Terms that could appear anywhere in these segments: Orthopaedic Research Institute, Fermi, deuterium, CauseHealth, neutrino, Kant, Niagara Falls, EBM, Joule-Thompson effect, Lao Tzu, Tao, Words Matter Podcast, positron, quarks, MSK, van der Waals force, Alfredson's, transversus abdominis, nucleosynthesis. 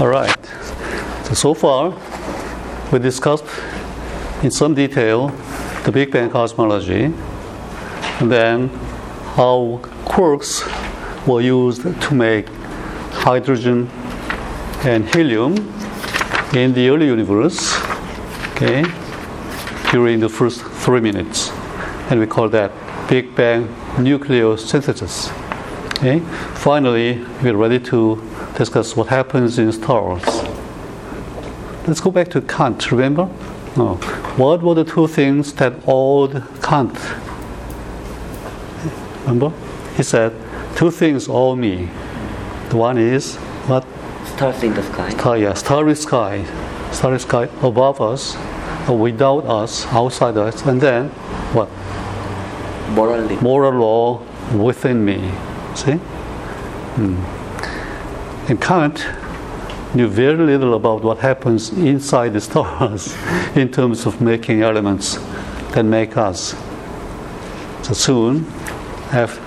Alright, so far we discussed in some detail the Big Bang cosmology and then how quarks were used to make hydrogen and helium in the early universe, okay, during the first 3 minutes, and we call that Big Bang nucleosynthesis. Okay. Finally, we're ready to discuss what happens in stars. Let's go back to Kant, remember? No. What were the two things that awed Kant? Remember? He said, two things awe me. The one is, what? Stars in the sky. Starry sky. Starry sky above us, or without us, outside us, and then, what? Moral law within me. See? And Kant knew very little about what happens inside the stars in terms of making elements that make us. So soon,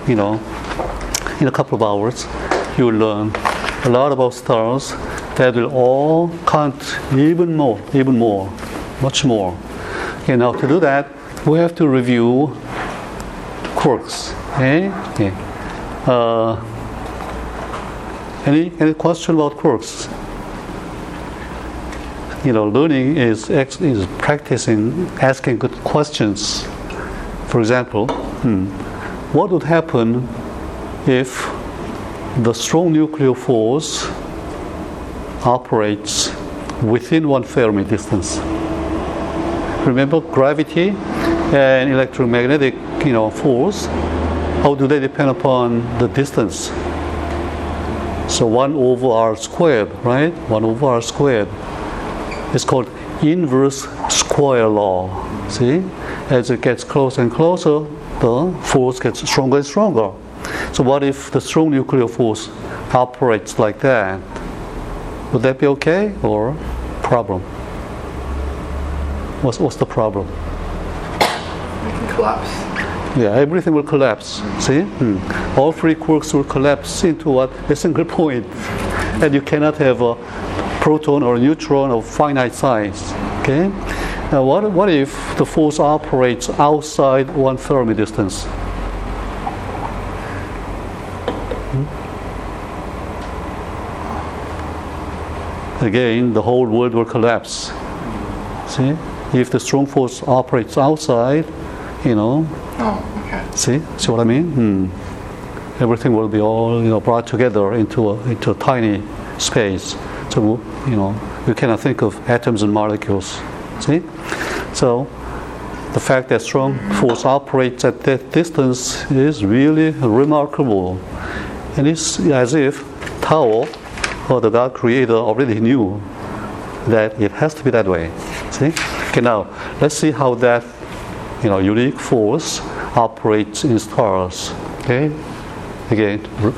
in a couple of hours, you will learn a lot about stars that will all count much more. Okay, now to do that, we have to review quarks. Okay. Any question about quarks? Learning is practicing asking good questions. For example, what would happen if the strong nuclear force operates within 1 Fermi distance? Remember gravity and electromagnetic, force, how do they depend upon the distance? So 1/r², right? 1/r² is called inverse square law. See? As it gets closer and closer, the force gets stronger and stronger. So what if the strong nuclear force operates like that? Would that be okay or problem? What's the problem? It can collapse. Yeah, everything will collapse. See? All three quarks will collapse into what? A single point. And you cannot have a proton or a neutron of finite size. Okay? Now what if the force operates outside 1 Fermi distance? Again, the whole world will collapse. See? If the strong force operates outside, Oh, okay. See what I mean? Everything will be all, brought together into a tiny space. So, you cannot think of atoms and molecules. See? So, the fact that strong force operates at that distance is really remarkable. And it's as if Tao, or the God Creator, already knew that it has to be that way. See? Okay, now, let's see how that unique force operates in stars. Okay? Again, a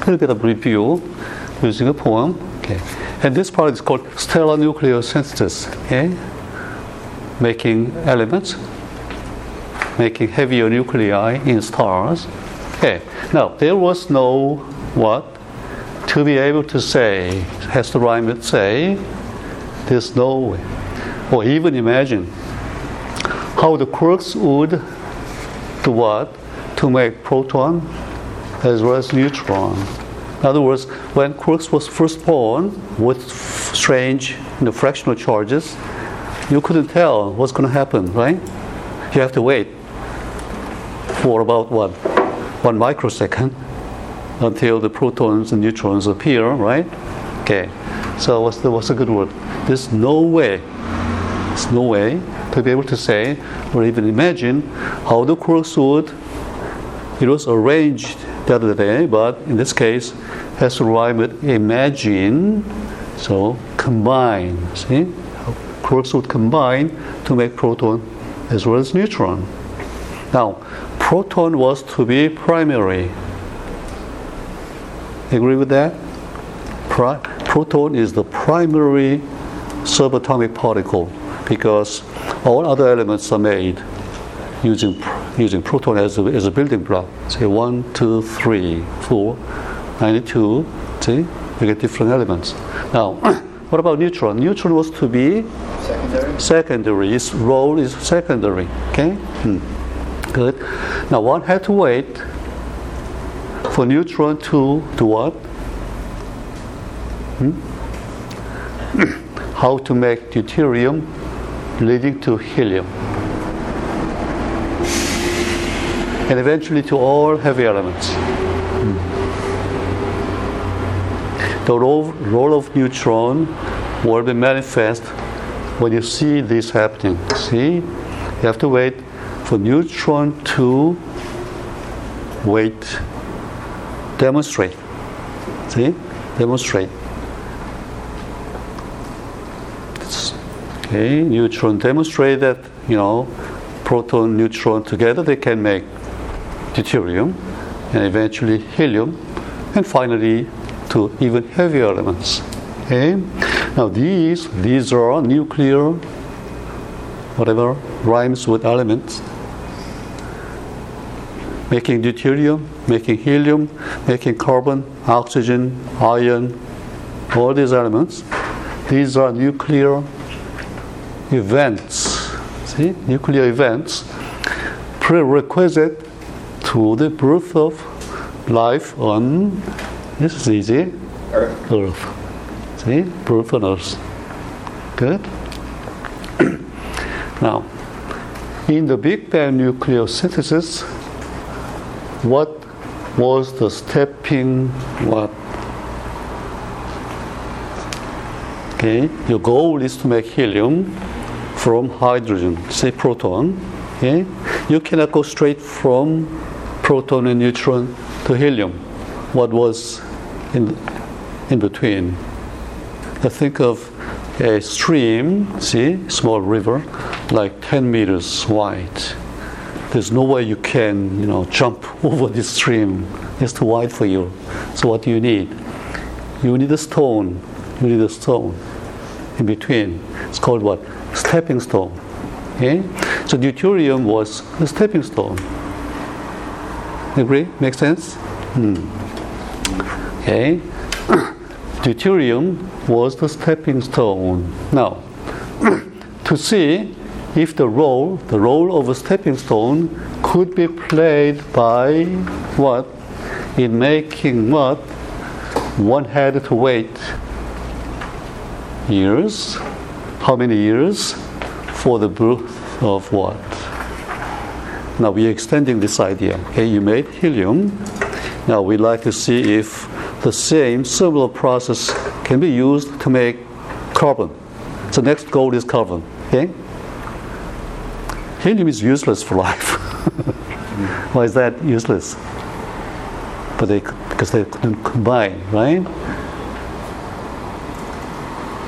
little bit of review using a poem. Okay. And this part is called stellar nucleosynthesis. Okay? Making elements, making heavier nuclei in stars. Okay. Now, there was no what? To be able to say, it has to rhyme with say, there's no way. Or even imagine how the quarks would do what? To make proton as well as neutron. In other words, when quarks was first born with strange fractional charges, you couldn't tell what's going to happen, right? You have to wait for about 1 microsecond until the protons and neutrons appear, right? Okay. So what's a good word? There's no way to be able to say or even imagine how the quarks would. It was arranged the other day, but in this case has to rhyme with imagine. So combine. See? Quarks would combine to make proton as well as neutron. Now, proton was to be primary. Agree with that? Proton is the primary subatomic particle because all other elements are made using proton as a building block. Say 1, 2, 3, 4, 92, see? you get different elements. Now, what about neutron? Neutron was to be secondary. Its role is secondary. Okay? Good. Now, one had to wait for neutron to do what? How to make deuterium leading to helium. And eventually to all heavy elements. The role of neutron will be manifest when you see this happening. See? You have to wait for neutron to demonstrate. See? Demonstrate. Okay, neutron demonstrate that, you know, proton, neutron together, they can make deuterium and eventually helium and finally to even heavier elements. Okay? Now these are nuclear, whatever rhymes with elements, making deuterium, making helium, making carbon, oxygen, iron, all these elements. These are nuclear events. See? Nuclear events, prerequisite to the birth of life on, this is easy, Earth. See? Birth on Earth. Good? Now, in the Big Bang nucleosynthesis, what was the stepping what? Okay, your goal is to make helium from hydrogen, say proton. Okay? You cannot go straight from proton and neutron to helium. What was in between? I think of a stream, see, small river, like 10 meters wide. There's no way you can, you know, jump over this stream. It's too wide for you. So what do you need? You need a stone. You need a stone in between. It's called what? Stepping stone. Okay? So deuterium was a stepping stone. Agree? Make sense? Okay. Deuterium was the stepping stone. Now, to see if the role of a stepping stone could be played by what? In making what? One had to wait years, how many years? For the birth of what? Now we are extending this idea. Okay, you made helium. Now we'd like to see if the same similar process can be used to make carbon. So next goal is carbon. Okay? Helium is useless for life. Why is that useless? But because they couldn't combine, right?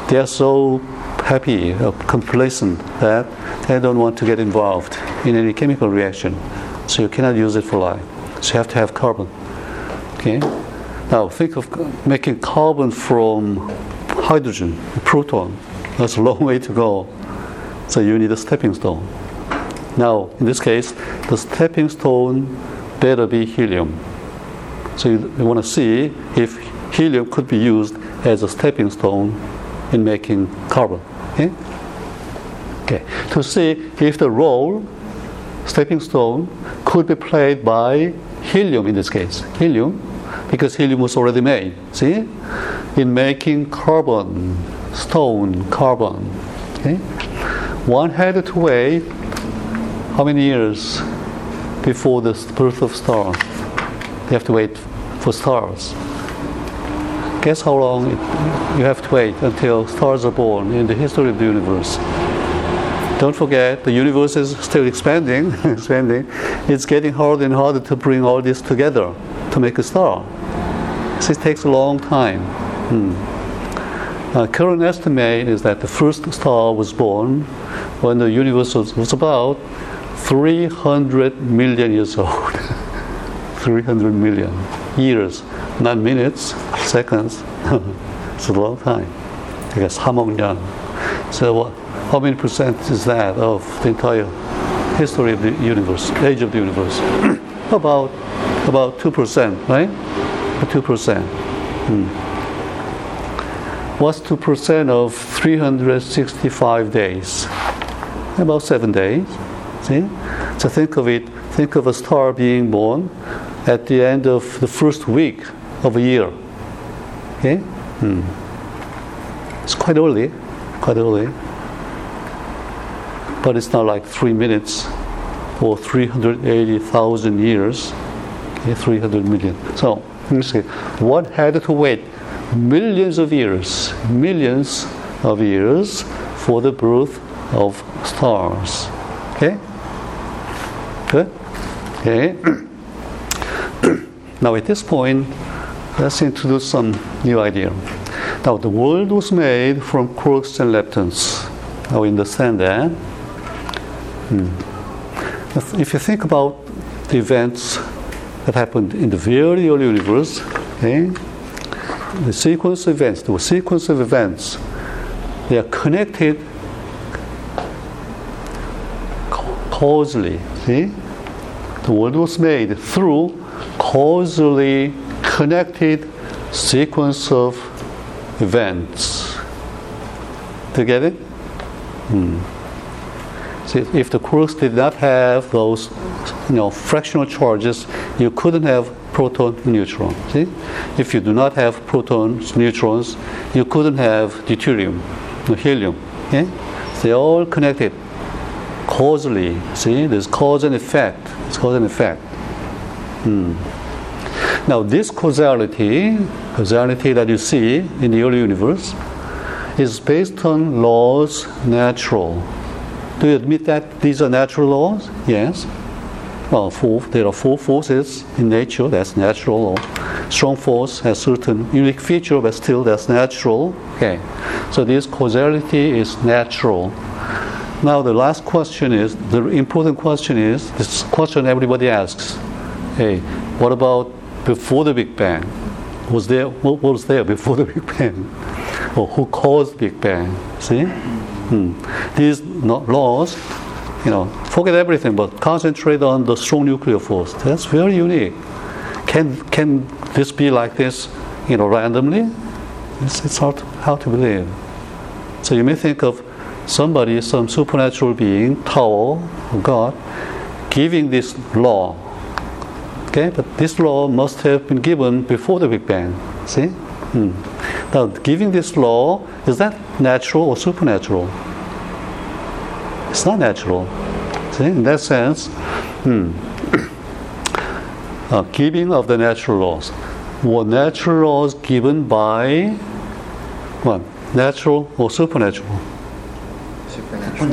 They are so happy, complacent, that they don't want to get involved in any chemical reaction. So you cannot use it for life. So you have to have carbon. Okay. Now think of making carbon from hydrogen, proton. That's a long way to go. So you need a stepping stone. Now, in this case, the stepping stone better be helium. So you want to see if helium could be used as a stepping stone in making carbon. Okay? Okay. To see if the role, stepping stone, could be played by helium in this case. Helium, because helium was already made. See? In making carbon, stone, carbon. Okay? One had to wait how many years before the birth of stars? They have to wait for stars. Guess how long you have to wait until stars are born in the history of the universe. Don't forget, the universe is still expanding. It's getting harder and harder to bring all this together to make a star. This takes a long time. Our current estimate is that the first star was born when the universe was about 300 million years old. 300 million years, not minutes, seconds. It's a long time. I guess 3억 년. So how many percent is that of the entire history of the universe, age of the universe? about 2%, right? 2%. What's 2% of 365 days? About 7 days. See? So think of it, think of a star being born at the end of the first week of a year. Okay? It's quite early. But it's not like 3 minutes or 380,000 years, okay, 300 million. So, let me see. What had to wait millions of years for the birth of stars? Okay? Good? Okay. Now at this point, let's introduce some new idea. Now the world was made from quarks and leptons. Now we understand that. If you think about the events that happened in the very early universe, okay, the sequence of events, they are connected causally. See? The world was made through causally connected sequence of events. Do you get it? See, if the quarks did not have those, fractional charges, you couldn't have proton and neutron. See, if you do not have protons, neutrons, you couldn't have deuterium, helium. Okay? They're all connected causally. See, there's cause and effect. It's cause and effect. Now, this causality that you see in the early universe, is based on laws natural. Do you admit that these are natural laws? Yes. Well, there are four forces in nature. That's natural law. Strong force has certain unique feature, but still that's natural. Okay. So this causality is natural. Now the important question is this question everybody asks. Hey, what about before the Big Bang? What was there before the Big Bang? Or who caused Big Bang? See? These laws, forget everything, but concentrate on the strong nuclear force. That's very unique. Can this be like this, randomly? It's hard to believe. So you may think of some supernatural being, Tao, or God, giving this law. Okay, but this law must have been given before the Big Bang. See? Now, giving this law, is that natural or supernatural? It's not natural. See, in that sense, giving of the natural laws. Were natural laws given by what? Natural or supernatural?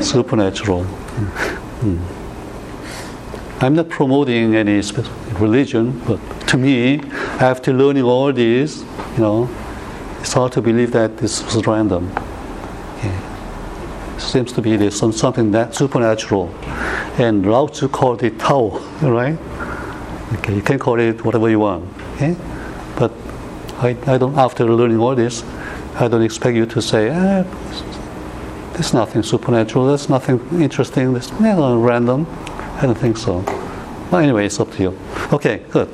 Supernatural. I'm not promoting any specific religion, but to me, after learning all these, it's hard to believe that this was random. Yeah. Seems to be there's something that supernatural. And Lao Tzu called it Tao, right? Okay, you can call it whatever you want. Okay? But I don't. After learning all this, I don't expect you to say, there's nothing supernatural, there's nothing interesting, there's random. I don't think so. Well, anyway, it's up to you. Okay, good.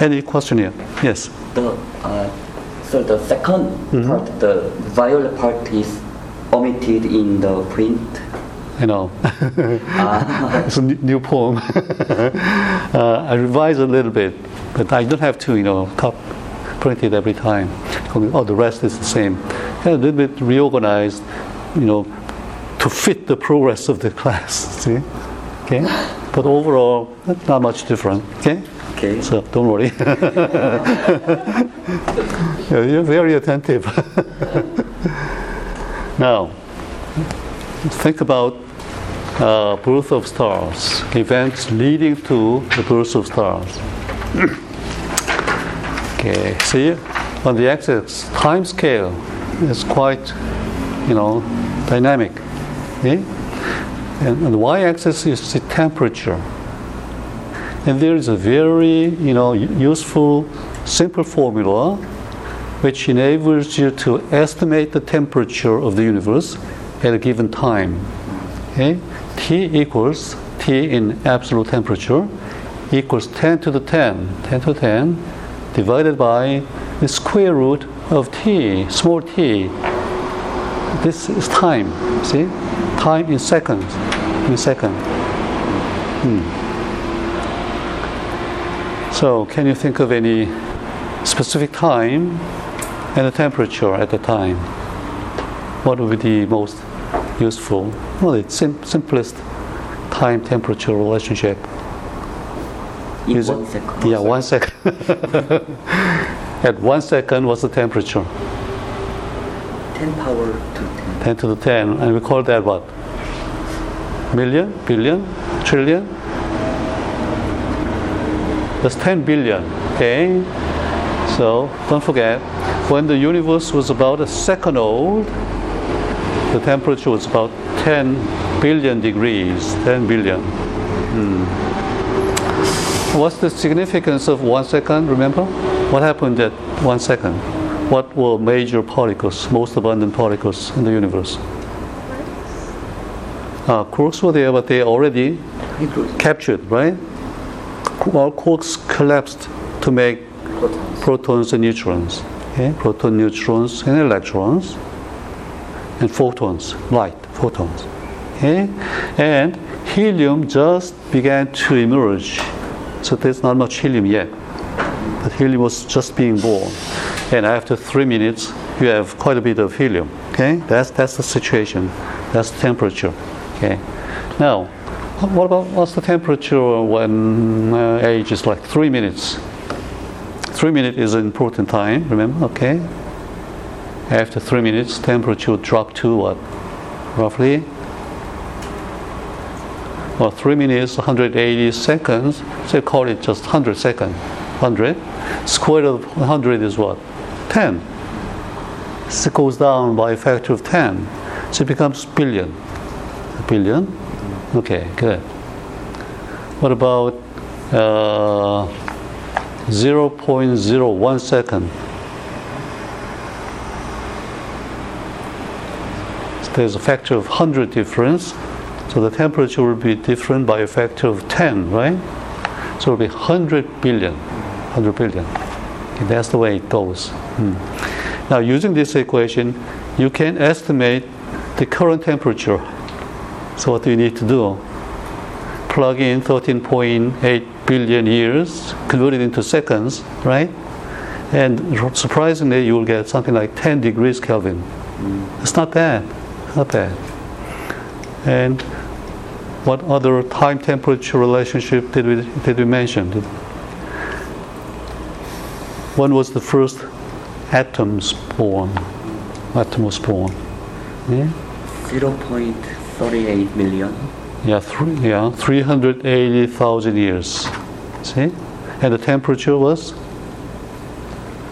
Any question here? Yes? So the second part, the violet part, is omitted in the print. I know. It's a new poem. I revised a little bit, but I don't have to, print it every time. Oh, the rest is the same. A little bit reorganized, to fit the progress of the class. See? Okay. But overall, not much different. Okay. So don't worry. You're very attentive. Now, think about birth of stars, events leading to the birth of stars. Okay, see, on the axis, time scale is quite, dynamic. Okay? And on the y-axis is the temperature. And there is a very, useful, simple formula which enables you to estimate the temperature of the universe at a given time. Okay? T in absolute temperature equals 10 to the 10 divided by the square root of t, small t, this is time, see? Time in seconds, in second. So can you think of any specific time and the temperature at the time? What would be the most useful? Well, it's simplest time-temperature relationship. In is 1 second. Yeah, 1 second. At 1 second, what's the temperature? 10 power to 10. 10 to the 10, and we call that what? Million, billion, trillion. That's 10 billion. Okay. So don't forget, when the universe was about a second old, the temperature was about 10 billion degrees. 10 billion. What's the significance of 1 second? Remember? What happened at 1 second? What were major particles, most abundant particles in the universe? Quarks were there, but they already captured, right? Well, quarks collapsed to make protons and neutrons. Okay? Proton, neutrons, and electrons. And photons, light, photons. Okay? And helium just began to emerge. So there's not much helium yet, but helium was just being born. And after 3 minutes, you have quite a bit of helium. Okay, that's the situation. That's the temperature. Okay. Now, what about what's the temperature when age is like 3 minutes? 3 minutes is an important time. Remember? Okay. After 3 minutes, temperature would drop to what? Roughly. Well, 3 minutes, 180 seconds, so call it just 100 seconds. 100. Square of 100 is what? 10. So it goes down by a factor of 10. So it becomes billion. A billion? Okay, good. What about 0.01 second? So there's a factor of 100 difference. So the temperature will be different by a factor of 10, right? So it will be 100 billion. 100 billion. Okay, that's the way it goes. Now, using this equation, you can estimate the current temperature. So what do you need to do? Plug in 13.8 billion years, convert it into seconds, right? And surprisingly, you will get something like 10 degrees Kelvin. It's not bad. Not bad. And what other time-temperature relationship did we mention? When was the first atoms born? Atom was born. Yeah? 0.38 million. Yeah, 380,000 years. See? And the temperature was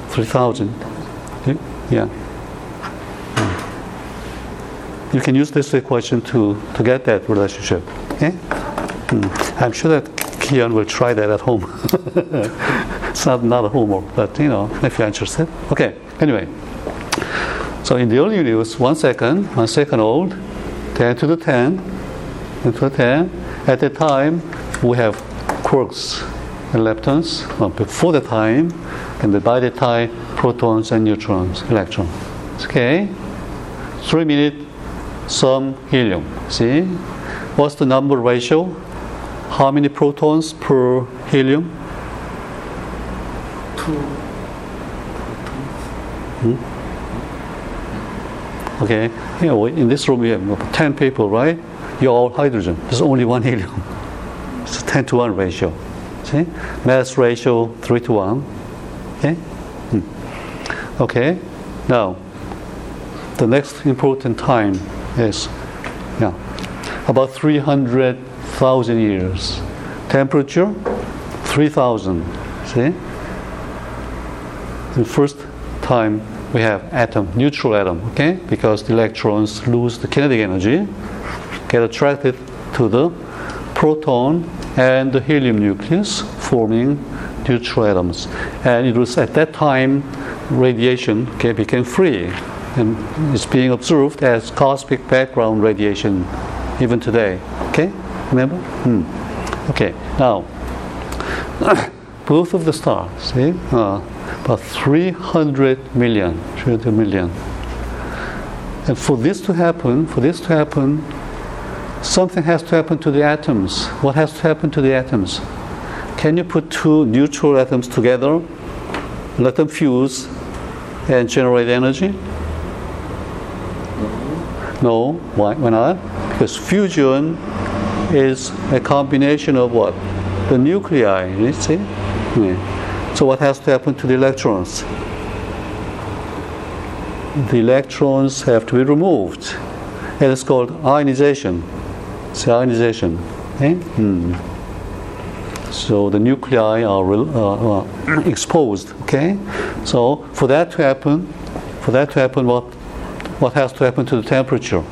3,000. Yeah. You can use this equation to get that relationship. Okay? I'm sure that Kian will try that at home. It's not a homework, but you know, if you're interested. Okay, anyway. So in the early universe, 1 second old, 10 to the 10. At the time, we have quarks and leptons. Well, before the time, and by the time, protons and neutrons, electrons. Okay? 3 minutes. Some helium. See? What's the number ratio? How many protons per helium? 2 protons. Okay. You know, in this room we have 10 people, right? You're all hydrogen. There's only one helium. It's a 10-to-1 ratio. See? Mass ratio 3-to-1. Okay? Okay. Now, the next important time. Yes, yeah, about 300,000 years. Temperature, 3,000. See, the first time we have atom, neutral atom. Okay, because the electrons lose the kinetic energy, get attracted to the proton and the helium nucleus, forming neutral atoms. And it was at that time radiation became free. And it's being observed as cosmic background radiation even today. Okay? Remember? Okay. Now, both of the stars, see? but 300 million. And for this to happen, something has to happen to the atoms. What has to happen to the atoms? Can you put two neutral atoms together, let them fuse, and generate energy? No. Why not? Because fusion is a combination of what? The nuclei, you see? Yeah. So what has to happen to the electrons? The electrons have to be removed. And it's called ionization. It's ionization. Okay? So the nuclei are exposed. Okay. So for that to happen, what has to happen to the temperature?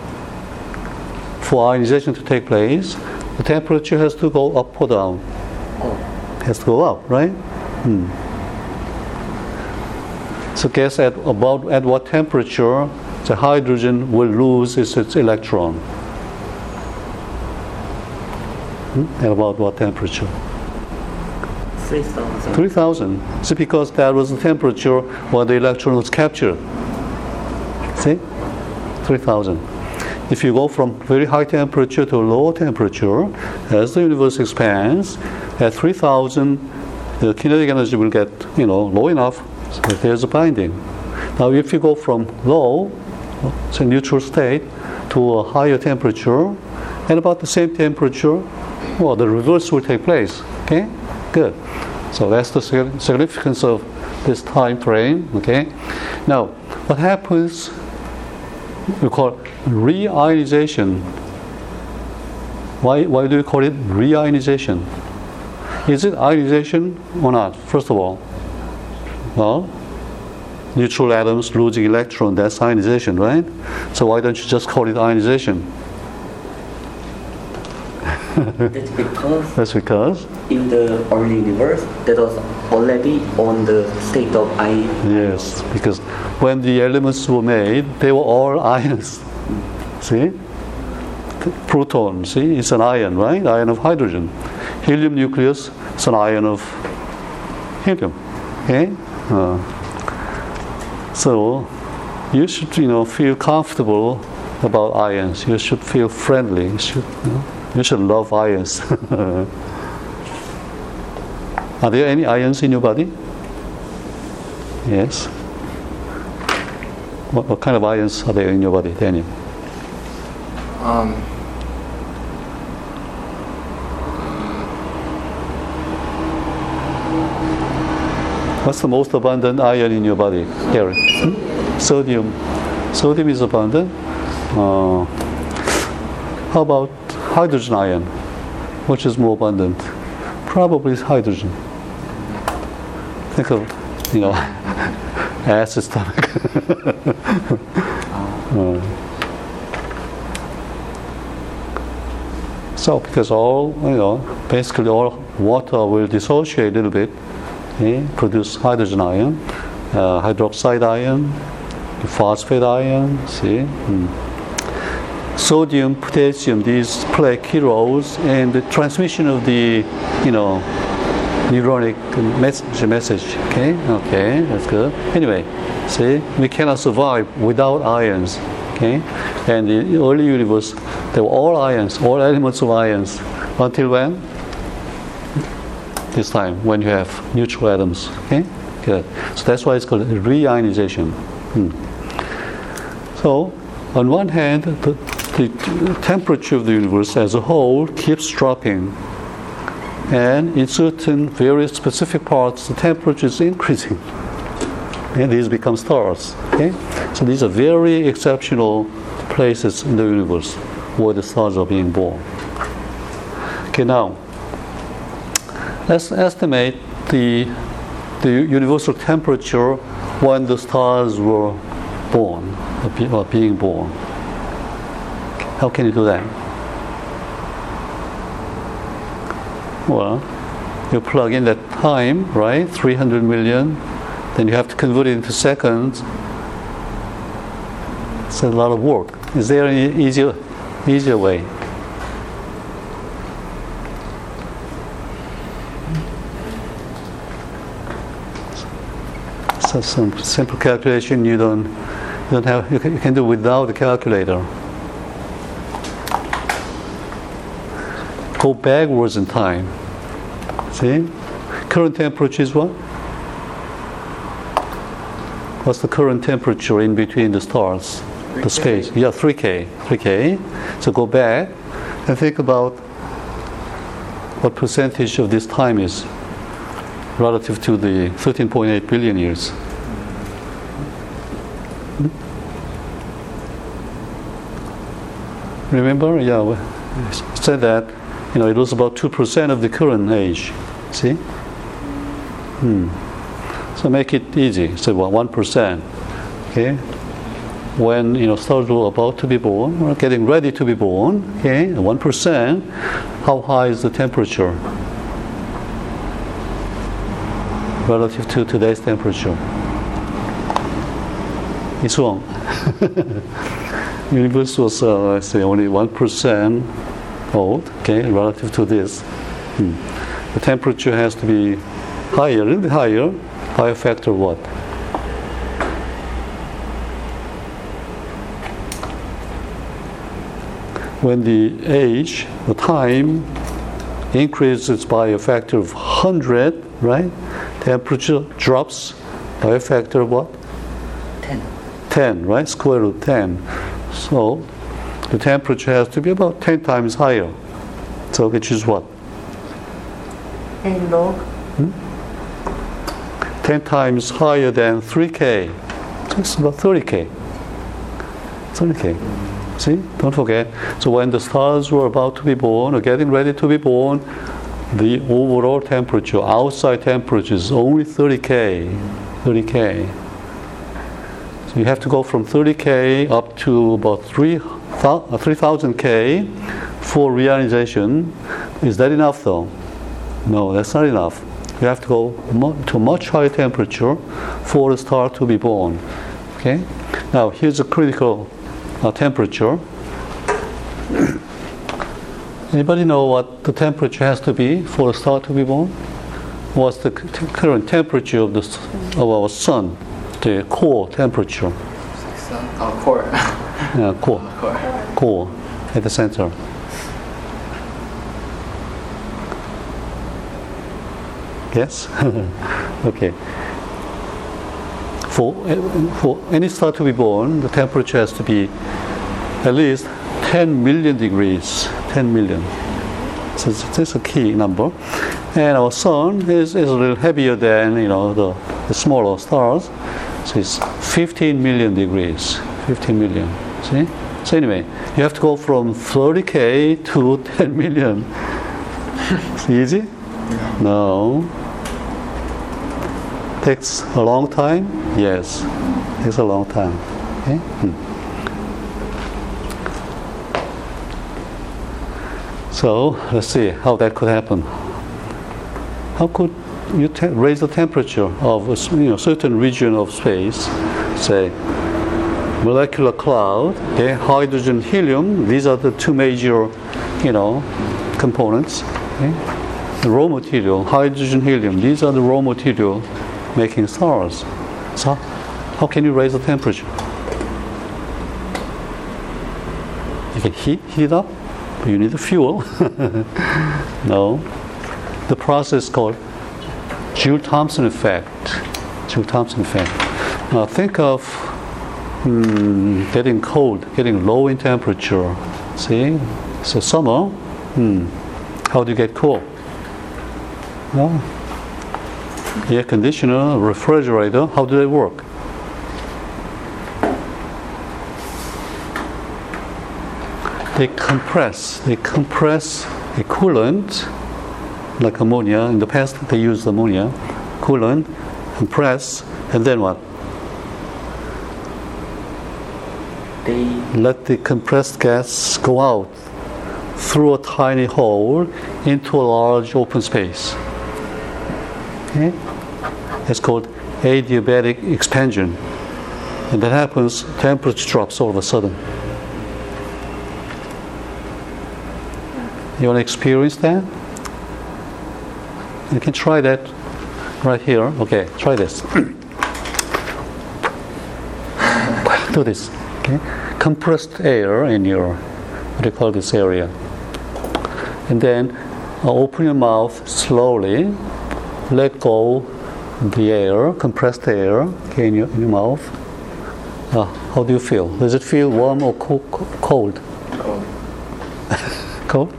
For ionization to take place, the temperature has to go up or down. Has to go up, right? So guess at what temperature the hydrogen will lose its electron. At about what temperature? 3,000. 3,000. See, because that was the temperature where the electron was captured. See? 3,000. If you go from very high temperature to low temperature, as the universe expands, at 3,000, the kinetic energy will get, low enough, so that there's a binding. Now, if you go from low, it's a neutral state, to a higher temperature, at about the same temperature, well, the reverse will take place. Okay? Good. So that's the significance of this time frame. Okay? Now, what happens, we call reionization. Why do we call it reionization? Is it ionization or not? First of all, well, neutral atoms losing electron, that's ionization, right? So why don't you just call it ionization? That's because in the early universe that was already on the state of ion. Yes, because when the elements were made, they were all ions. See? Proton, see? It's an ion, right? Ion of hydrogen. Helium nucleus is an ion of helium. Okay? So you should, feel comfortable about ions. You should feel friendly. You should love ions. Are there any ions in your body? Yes. What kind of ions are there in your body, Daniel? What's the most abundant ion in your body, Gary? Sodium. Sodium is abundant. How about hydrogen ion? Which is more abundant? Probably is hydrogen. Think of, acid stomach. So, because all, basically all water will dissociate a little bit, produce hydrogen ion, hydroxide ion, phosphate ion, see? Sodium, potassium, these play key roles in the transmission of the, neuronic message. Okay, that's good. Anyway, see, we cannot survive without ions. Okay, and in the early universe, there were all ions, all elements of ions. Until when? This time, when you have neutral atoms. Okay, good. So that's why it's called reionization. So, on one hand, the temperature of the universe as a whole keeps dropping, and in certain very specific parts the temperature is increasing, and these become stars. Okay? So these are very exceptional places in the universe where the stars are being born. Okay, now let's estimate the universal temperature when the stars were born or being born. How can you do that? Well, you plug in that time, right? 300 million. Then you have to convert it into seconds. It's a lot of work. Is there any easier way? So some simple calculation you don't have, you can do without the calculator. Go backwards in time. See? Current temperature is what? What's the current temperature in between the stars? 3K. The space. Yeah, 3K. 3K. So go back and think about what percentage of this time is relative to the 13.8 billion years. Remember? Yeah, I said that. You know, it was about 2% of the current age. See? So make it easy. So 1%. Okay? When, you know, stars were about to be born, or getting ready to be born, okay? 1%. How high is the temperature relative to today's temperature? It's wrong. Universe was, let's say, only 1% old, okay, relative to this. The temperature has to be higher, a little bit higher, by a factor of what? 100 increases by a factor of 100, right? Temperature drops by a factor of what? 10, right? Square root 10. So the temperature has to be about 10 times higher. So which is what? 10 log. 10 times higher than 3K. It's about 30K. 30K. See? Don't forget. So when the stars were about to be born or getting ready to be born, the overall temperature, outside temperature, is only 30K. So you have to go from 30K up to about 3,000K for realization. Is that enough though? No, that's not enough. You have to go to much higher temperature for a star to be born. Okay? Now here's a critical temperature. Anybody know what the temperature has to be for a star to be born? What's the current temperature of our sun? The core temperature. Core. Yeah, core. At the center. Yes? Okay. For any star to be born, the temperature has to be at least 10 million degrees. 10 million. So that's a key number. And our sun is a little heavier than, you know, the smaller stars. So it's 15 million degrees. 15 million. See? So anyway, you have to go from 30K to 10 million. It's easy? No. Takes a long time? Yes. Takes a long time. Okay? So let's see how that could happen. How could you raise the temperature of a certain region of space, say molecular cloud, okay, hydrogen, helium? These are the two major, components. Okay? The raw material, hydrogen, helium. These are the raw material making stars. So, how can you raise the temperature? You can heat up. You need the fuel. No. The process called Joule-Thompson effect. Joule-Thompson effect. Now think of getting cold, getting low in temperature. See? So summer, how do you get cold? Well, air conditioner, refrigerator, how do they work? They compress a coolant, like ammonia. In the past, they used ammonia, coolant, compress, and then what? They let the compressed gas go out through a tiny hole into a large open space. Okay? It's called adiabatic expansion. And that happens, temperature drops all of a sudden. You want to experience that? You can try that right here. Okay, try this. do this. Okay? Compressed air in your, what do you call this area? And then open your mouth slowly, let go the air, compressed air, okay, in your mouth. How do you feel? Does it feel warm or cold? Cold. Cold?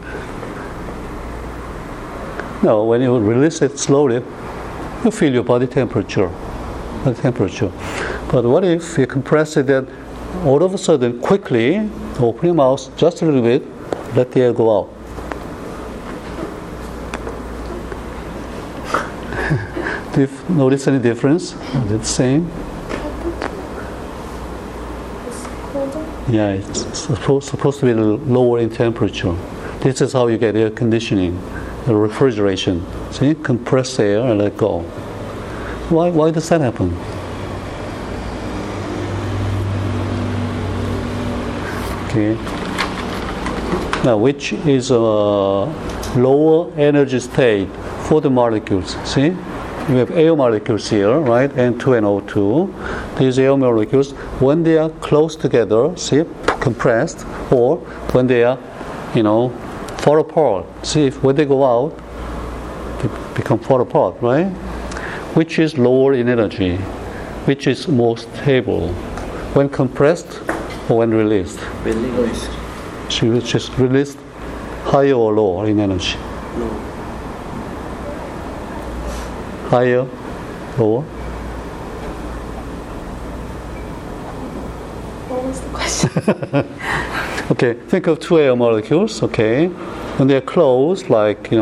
No, when you release it slowly, you feel your body temperature. But what if you compress it and all of a sudden, quickly, open your mouth just a little bit, let the air go out. Do you notice any difference? Is it the same? It's colder. Yeah, it's supposed to be lower in temperature. This is how you get air conditioning, the refrigeration. See, compress air and let go. Why does that happen? Okay. Now, which is a lower energy state for the molecules? See? We have air molecules here, right? N2 and O2. These air molecules, when they are close together, see, compressed, or when they are, far apart. See, if when they go out, they become far apart, right? Which is lower in energy? Which is more stable? When compressed or when released? Released. So which is released, higher or lower in energy? Lower. Higher, lower. What was the question? Okay, think of two air molecules. Okay, when they're close, like 1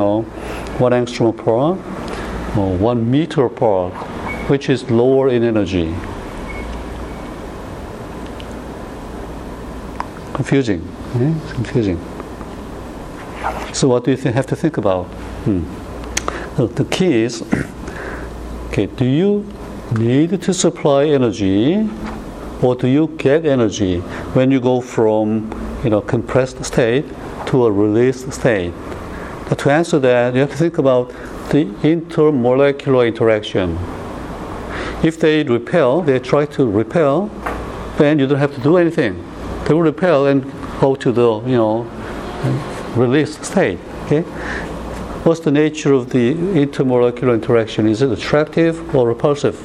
angstrom apart, or 1 meter apart, which is lower in energy. Confusing. Okay? It's confusing. So what do you have to think about? The key is. Okay, do you need to supply energy or do you get energy when you go from compressed state to a released state? But to answer that, you have to think about the intermolecular interaction. If they try to repel, then you don't have to do anything. They will repel and go to the released state. Okay? What's the nature of the intermolecular interaction? Is it attractive or repulsive?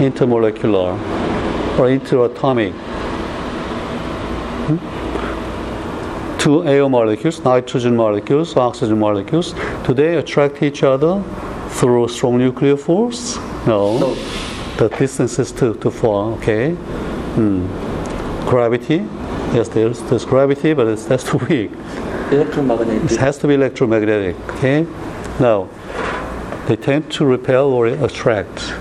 Intermolecular or interatomic? Two air molecules, nitrogen molecules, oxygen molecules, do they attract each other through strong nuclear force? No. The distance is too far, okay? Gravity, yes, there's gravity, but that's too weak. Electromagnetic. It has to be electromagnetic, okay? Now, they tend to repel or attract?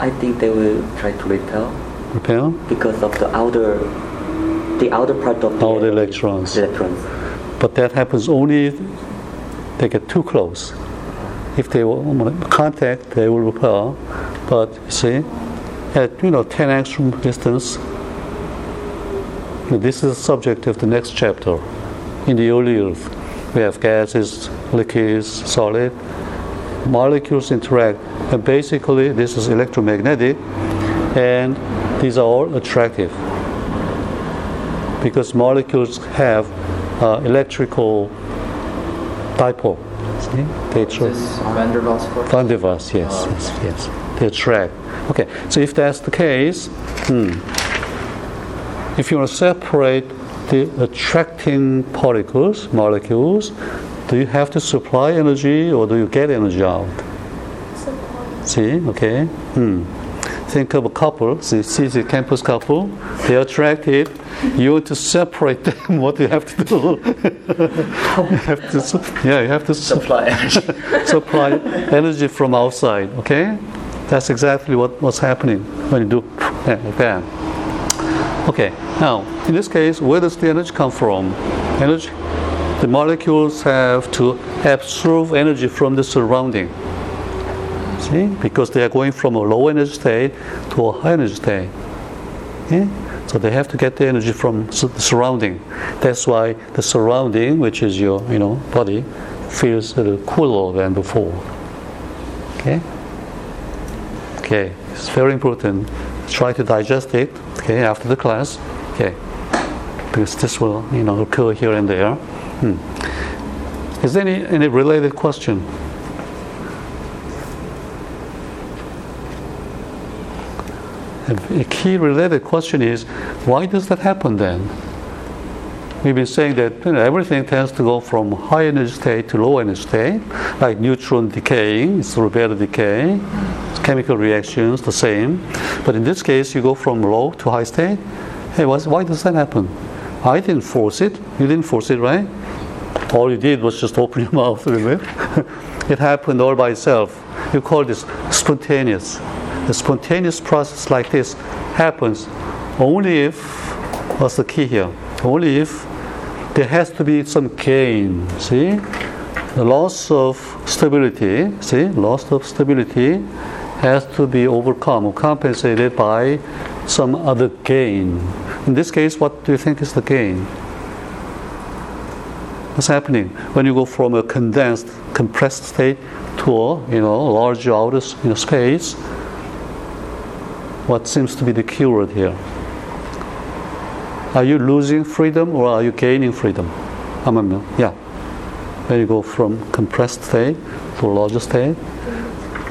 I think they will try to repel. Repel? Because of the outer part of the... outer electrons. Electrons. But that happens only if they get too close. If they want contact, they will repel. But, see, at 10 angstrom distance, this is the subject of the next chapter. In the early Earth, we have gases, liquids, solid. Molecules interact, and basically this is electromagnetic, and these are all attractive because molecules have electrical dipole. See? They attract. Van der Waals force. Van der Waals, yes. They attract. Okay, so if that's the case, if you want to separate the attracting particles, molecules, do you have to supply energy or do you get energy out? Supply. See? Okay. Think of a couple, see the campus couple, they're attracted, you want to separate them, what do you have to do? you have to supply energy. Supply energy from outside, okay? That's exactly what's happening when you do like that. Okay, now, in this case, where does the energy come from? Energy, the molecules have to absorb energy from the surrounding. See? Because they are going from a low energy state to a high energy state. Okay? So they have to get the energy from the surrounding. That's why the surrounding, which is your body, feels a little cooler than before. Okay? Okay, it's very important. Try to digest it, okay, after the class. Okay. Because this will, you know, occur here and there. Is there any related question? A key related question is, why does that happen then? We've been saying that, you know, everything tends to go from high energy state to low energy state, like neutron decaying, it's Ribera decay, it's chemical reactions, the same. But in this case, you go from low to high state. Hey, why does that happen? I didn't force it. You didn't force it, right? All you did was just open your mouth a little bit. It happened all by itself. You call this spontaneous. A spontaneous process like this happens only if, what's the key here? Only if there has to be some gain, see? The loss of stability, see? Loss of stability has to be overcome or compensated by some other gain. In this case, what do you think is the gain? What's happening when you go from a condensed, compressed state to a, you know, larger outer, you know, space? What seems to be the keyword here? Are you losing freedom or are you gaining freedom? Yeah. When you go from compressed state to larger state,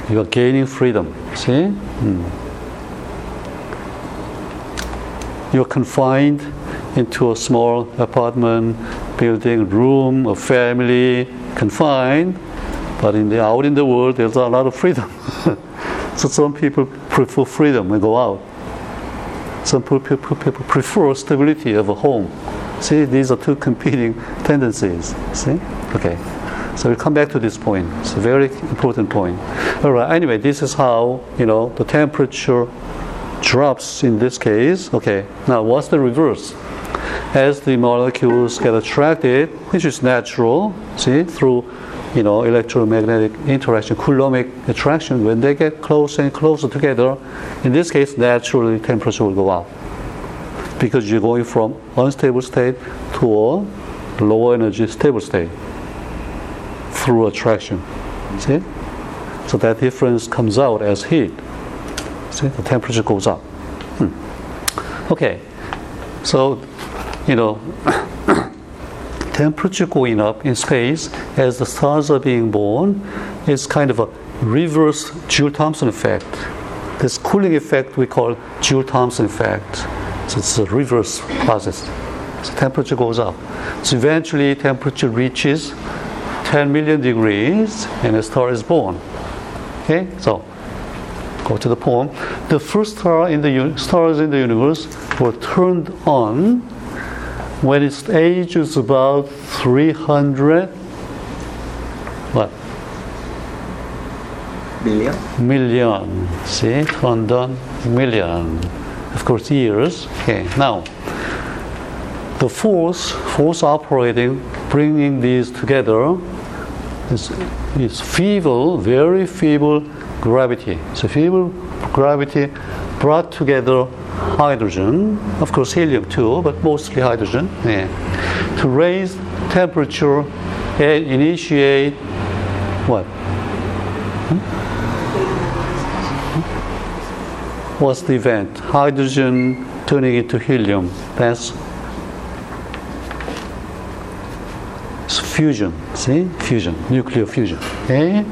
you are gaining freedom. See? You are confined into a small apartment, building, room, a family, confined, but out in the world there's a lot of freedom. So some people prefer freedom and go out. Some people prefer stability of a home. See, these are two competing tendencies. See? Okay. So we'll come back to this point. It's a very important point. All right. Anyway, this is how, you know, the temperature drops in this case. Okay. Now, what's the reverse? As the molecules get attracted, which is natural, see, through, you know, electromagnetic interaction, Coulombic attraction, when they get closer and closer together, in this case, naturally temperature will go up. Because you're going from unstable state to a lower energy stable state through attraction. See? So that difference comes out as heat. See? The temperature goes up. Okay. So, you know, temperature going up in space as the stars are being born is kind of a reverse Joule-Thompson effect. This cooling effect we call Joule-Thompson effect. So it's a reverse process. So temperature goes up. So eventually temperature reaches 10 million degrees and a star is born. Okay, so go to the poem. The first stars in the universe were turned on when its age is about 300 million. See, turned on million. Of course, years. Okay. Now, the force operating, bringing these together, is feeble, very feeble gravity. So feeble gravity brought together hydrogen, of course helium too, but mostly hydrogen, to raise temperature and initiate what? What's the event? Hydrogen turning into helium. It's fusion, see? Fusion, nuclear fusion. Okay?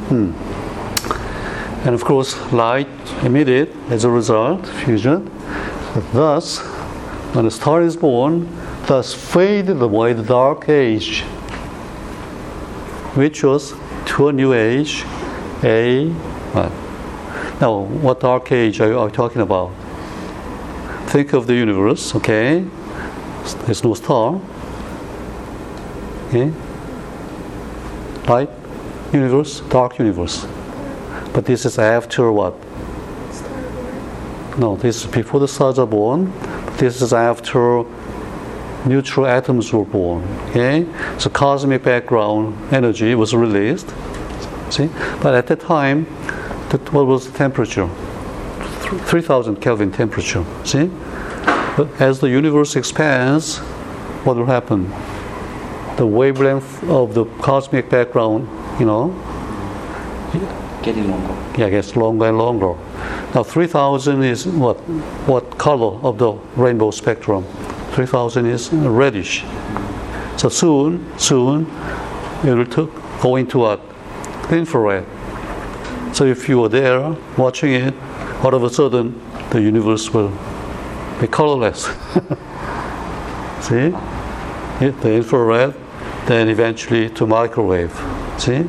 And of course, light emitted as a result, fusion. Thus, when a star is born, thus faded away the dark age, which was to a new age, Now, what dark age are you talking about? Think of the universe, okay? There's no star. Okay? Light universe, dark universe. But this is after what? No, this is before the stars are born. This is after neutral atoms were born. Okay? So cosmic background energy was released. See? But at that time, what was the temperature? 3,000 Kelvin temperature. See? But as the universe expands, what will happen? the wavelength of the cosmic background, you know, getting longer. Yeah, gets longer and longer. Now 3,000 is what? What color of the rainbow spectrum? 3,000 is reddish. So soon, it will go into a infrared. So if you were there watching it, all of a sudden the universe will be colorless. See? The infrared, then eventually to microwave. See?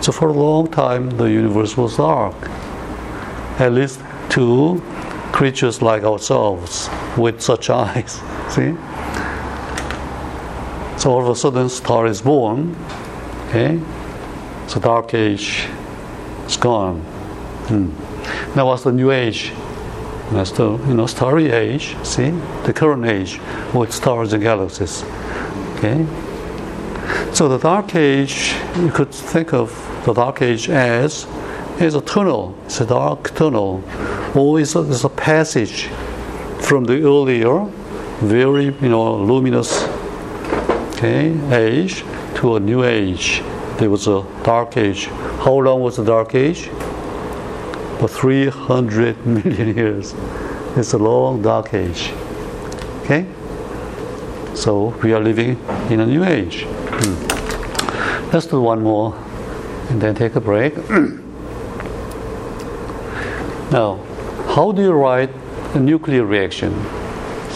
So for a long time the universe was dark. At least to creatures like ourselves with such eyes. See? So all of a sudden star is born. Okay? So dark age is gone. Now what's the new age? That's the, you know, starry age, see? The current age with stars and galaxies. Okay? So the dark age, you could think of the dark age as is a tunnel. It's a dark tunnel. Always there's a passage from the earlier, very, you know, luminous, okay, age to a new age. There was a dark age. How long was the dark age? For 300 million years. It's a long dark age. Okay? So we are living in a new age. Let's do one more and then take a break. Now, how do you write a nuclear reaction?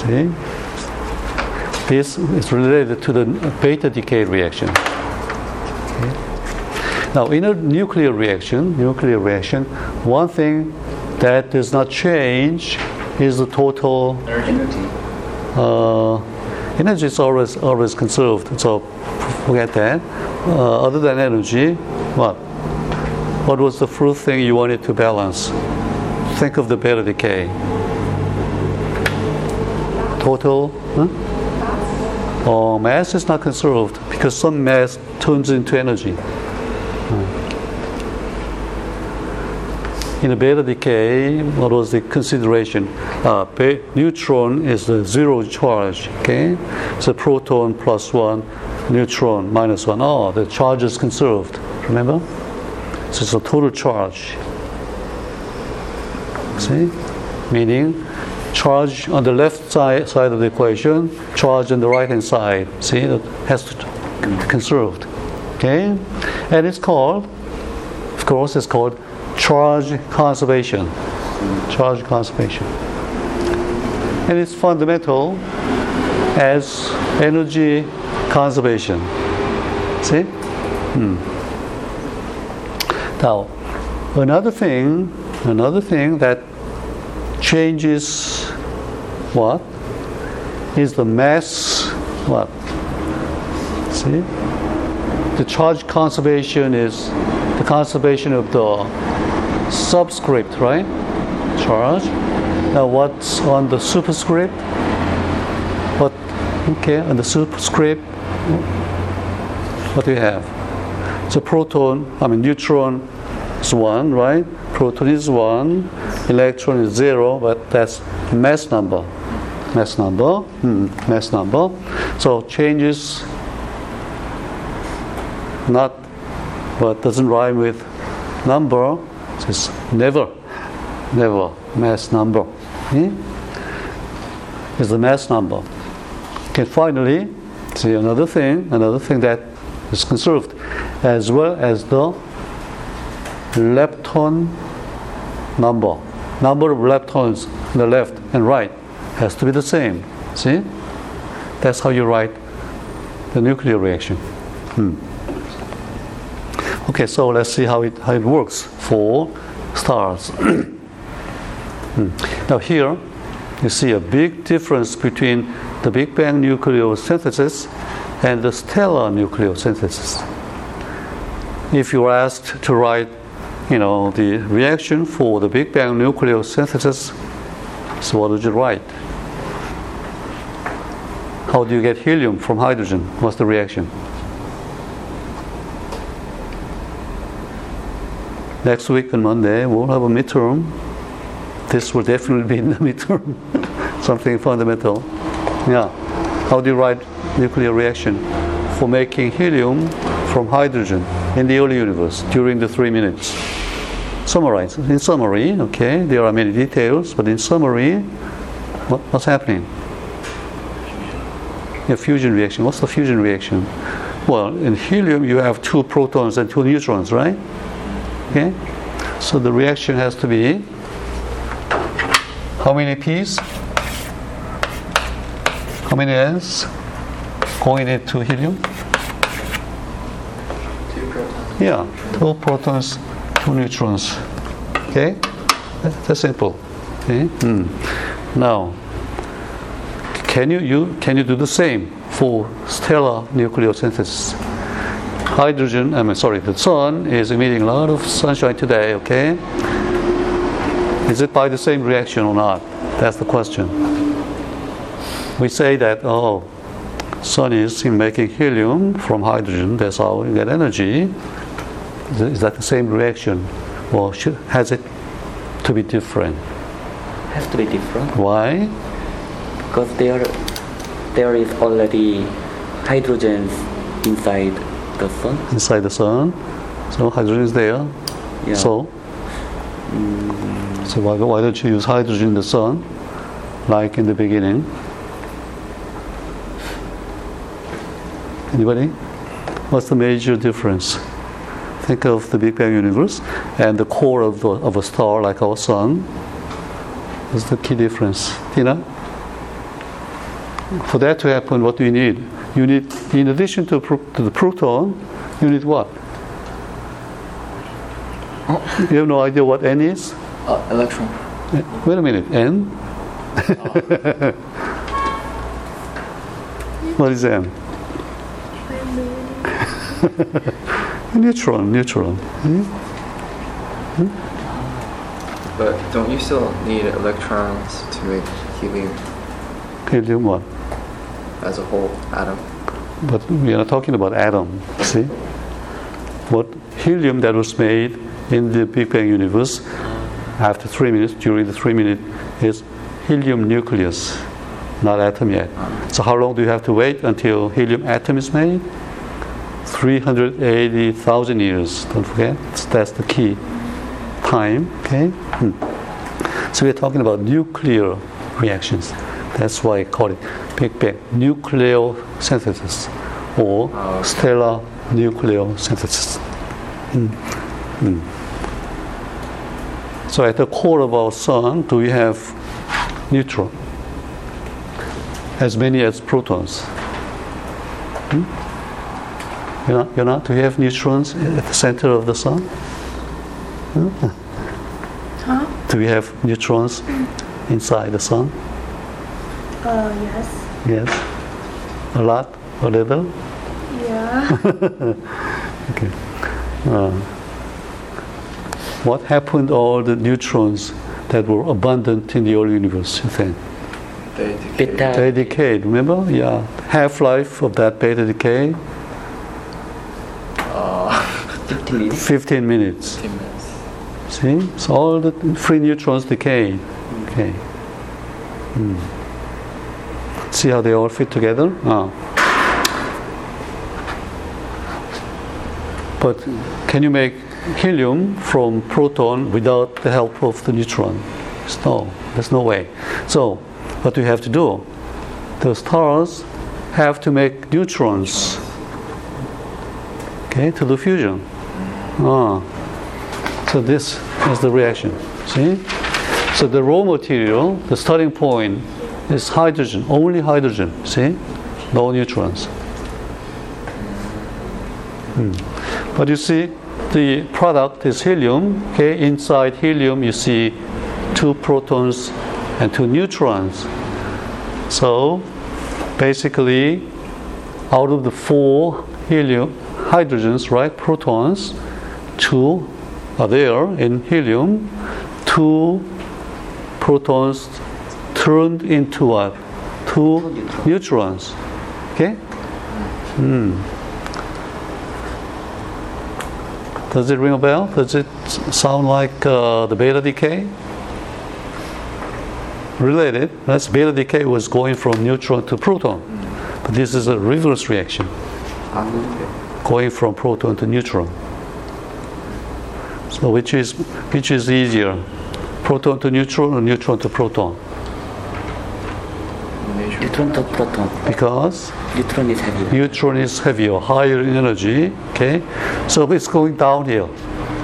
See? This is related to the beta decay reaction. Now, in a nuclear reaction, one thing that does not change is the total energy. Energy is always conserved, so forget that. Other than energy, what? What was the first thing you wanted to balance? Think of the beta decay. Total? Oh, mass is not conserved because some mass turns into energy. In a beta decay, what was the consideration? Neutron is the zero charge, okay? So proton plus one, neutron minus one. Oh, the charge is conserved, remember? So it's a total charge. See? Meaning, charge on the left side of the equation, charge on the right-hand side. See? It has to be conserved, okay? And it's called, of course, it's called charge conservation, and it's fundamental as energy conservation. See? Now, another thing that changes what is the mass. What? See? The charge conservation is the conservation of the subscript, right? Charge. Now what's on the superscript? What? Okay, on the superscript, what do you have? So neutron is 1, right? Proton is 1, electron is 0, but that's mass number. So changes, not, but doesn't rhyme with number. So it's never mass number. It's the mass number. Okay, finally, see another thing that is conserved, as well as the lepton number. Number of leptons on the left and right has to be the same. See? That's how you write the nuclear reaction. Okay, so let's see how it works for stars. Now here, you see a big difference between the Big Bang nucleosynthesis and the stellar nucleosynthesis. If you were asked to write, you know, the reaction for the Big Bang nucleosynthesis, so what would you write? How do you get helium from hydrogen? What's the reaction? Next week on Monday, we'll have a midterm. This will definitely be in the midterm. Something fundamental. Yeah. How do you write nuclear reaction for making helium from hydrogen in the early universe during the 3 minutes. Summarize. In summary, okay, there are many details, but in summary, what's happening? A fusion reaction. What's the fusion reaction? Well, in helium you have 2 protons and 2 neutrons, right? Okay. So the reaction has to be how many P's? How many N's going into helium? 2 protons. Yeah, 2 protons, 2 neutrons. Okay, that's simple. Okay. Now, can you do the same for stellar nucleosynthesis? The sun is emitting a lot of sunshine today. Okay, is it by the same reaction or not? That's the question. We say that, sun is making helium from hydrogen, that's how we get energy. Is that the same reaction? Or has it to be different? Has to be different. Why? Because there is already hydrogen inside the sun. Inside the sun. So hydrogen is there. Yeah. So why don't you use hydrogen in the sun, like in the beginning? Anybody? What's the major difference? Think of the Big Bang universe and the core of a star like our sun. What's the key difference? Tina? For that to happen, what do you need? You need, in addition to the proton, you need what? You have no idea what N is? Electron. Wait a minute, N? What is N? Neutron. But don't you still need electrons to make helium? Helium what? As a whole atom. But we are not talking about atom, see? What helium that was made in the Big Bang universe after 3 minutes, during the 3 minutes, is helium nucleus, not atom yet. So how long do you have to wait until helium atom is made? 380,000 years. Don't forget, that's the key time. Okay. So we're talking about nuclear reactions. That's why I call it Big Bang nucleosynthesis or stellar nucleosynthesis. So at the core of our sun, do we have neutrons? As many as protons. Do you have neutrons at the center of the sun? Do we have neutrons inside the sun? Yes. Yes? A lot? A little? Yeah. Okay. What happened to all the neutrons that were abundant in the old universe, you think? Beta decay, remember? Yeah. Half-life of that beta decay? 15 minutes. See? So all the free neutrons decay. Okay. See how they all fit together? But can you make helium from proton without the help of the neutron? No, there's no way. So what do you have to do? The stars have to make neutrons. Okay, to the fusion. So this is the reaction. See? So the raw material, the starting point, is hydrogen, only hydrogen. See? No neutrons. But you see, the product is helium. Okay, inside helium you see 2 protons and 2 neutrons. So basically, out of the 4 helium hydrogens, right, protons, 2 are there in helium. 2 protons turned into what? 2 neutrons. Okay? Does it ring a bell? Does it sound like the beta decay? Related. That's beta decay was going from neutron to proton. But this is a reverse reaction. 봤는데. Going from proton to neutron. So which is easier? Proton to neutron or neutron to proton? Neutron to proton. Because? Neutron is heavier. Neutron is heavier, higher in energy. Okay? So it's going downhill.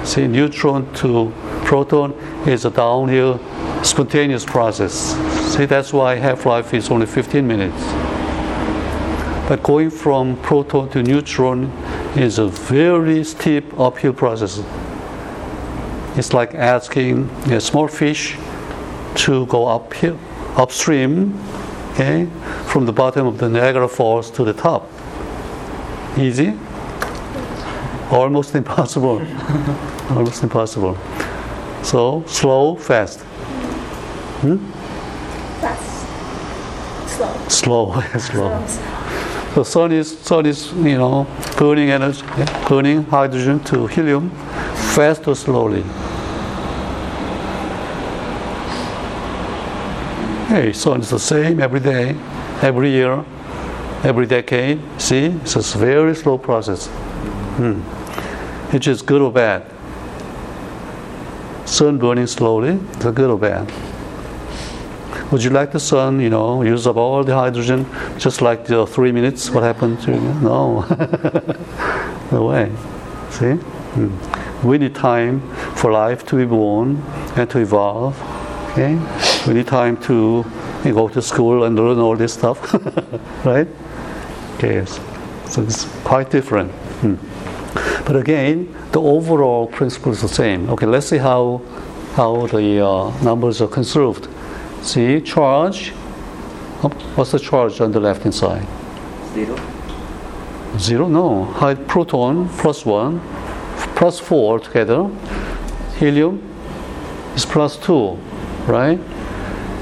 See, neutron to proton is a downhill spontaneous process. See, that's why half-life is only 15 minutes. But going from proton to neutron is a very steep uphill process. It's like asking a small fish to go uphill, upstream, okay, from the bottom of the Niagara Falls to the top. Easy? Almost impossible. Almost impossible. So, slow, fast. Fast. Slow. Slow. The sun is burning energy, burning hydrogen to helium, fast or slowly. Hey, sun is the same every day, every year, every decade. See, it's a very slow process. Which is good or bad? Sun burning slowly, is it good or bad? Would you like the sun, use up all the hydrogen, just like the 3 minutes? What happened to you? No. No way. See? We need time for life to be born and to evolve. Okay? We need time to go to school and learn all this stuff. Right? Okay. So it's quite different. But again, the overall principle is the same. Okay, let's see how the numbers are conserved. See, charge. What's the charge on the left-hand side? 0? No. Proton plus 1, plus 4 together. Helium is plus 2, right?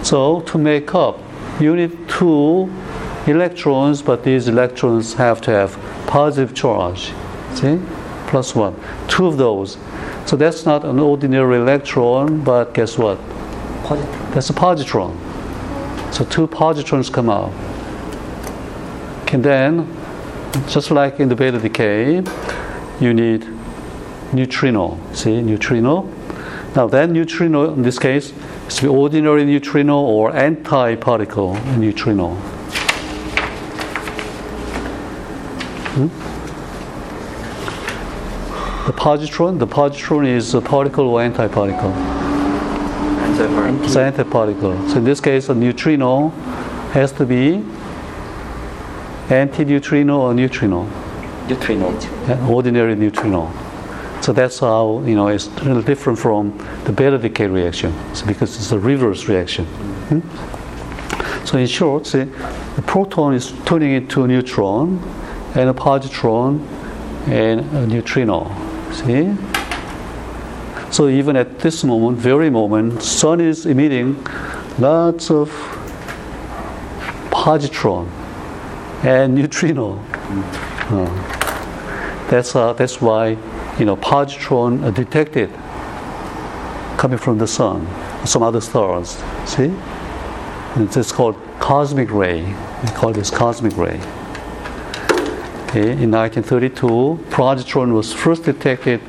So to make up, you need 2 electrons, but these electrons have to have positive charge. See? Plus 1. 2 of those. So that's not an ordinary electron, but guess what? That's a positron. So 2 positrons come out. And then, just like in the beta decay, you need neutrino. See, neutrino. Now that neutrino, in this case, is the ordinary neutrino or anti-particle neutrino. The positron is a particle or anti-particle. It's an antiparticle. So in this case, a neutrino has to be anti-neutrino or neutrino? Neutrino. Yeah, ordinary neutrino. So that's how, it's a little different from the beta decay reaction. So because it's a reverse reaction. So in short, see, the proton is turning into a neutron and a positron and a neutrino. See? So even at this moment, very moment, sun is emitting lots of positron and neutrino. That's why positron are detected coming from the sun, some other stars. See, and it's called cosmic ray. We call this cosmic ray. Okay, in 1932, positron was first detected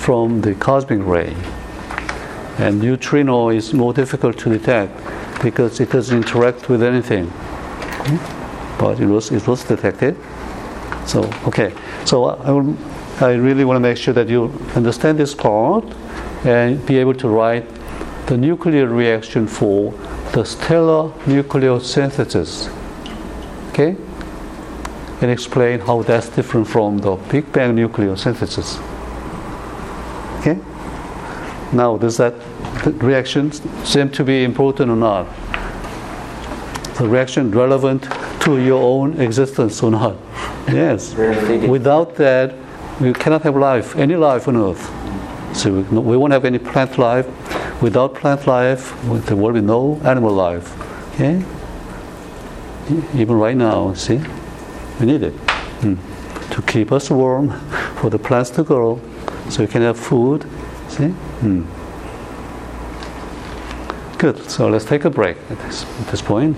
from the cosmic ray, and neutrino is more difficult to detect because it doesn't interact with anything, but it was detected. So I really want to make sure that you understand this part and be able to write the nuclear reaction for the stellar nucleosynthesis, okay, and explain how that's different from the Big Bang nucleosynthesis. Okay. Now, does that reaction seem to be important or not? The reaction relevant to your own existence or not? Yes. Without that, we cannot have life, any life on Earth. So we won't have any plant life. Without plant life, there will be no animal life. Okay. Even right now, see, we need it to keep us warm, for the plants to grow. So you can have food, see? Good, so let's take a break at this point.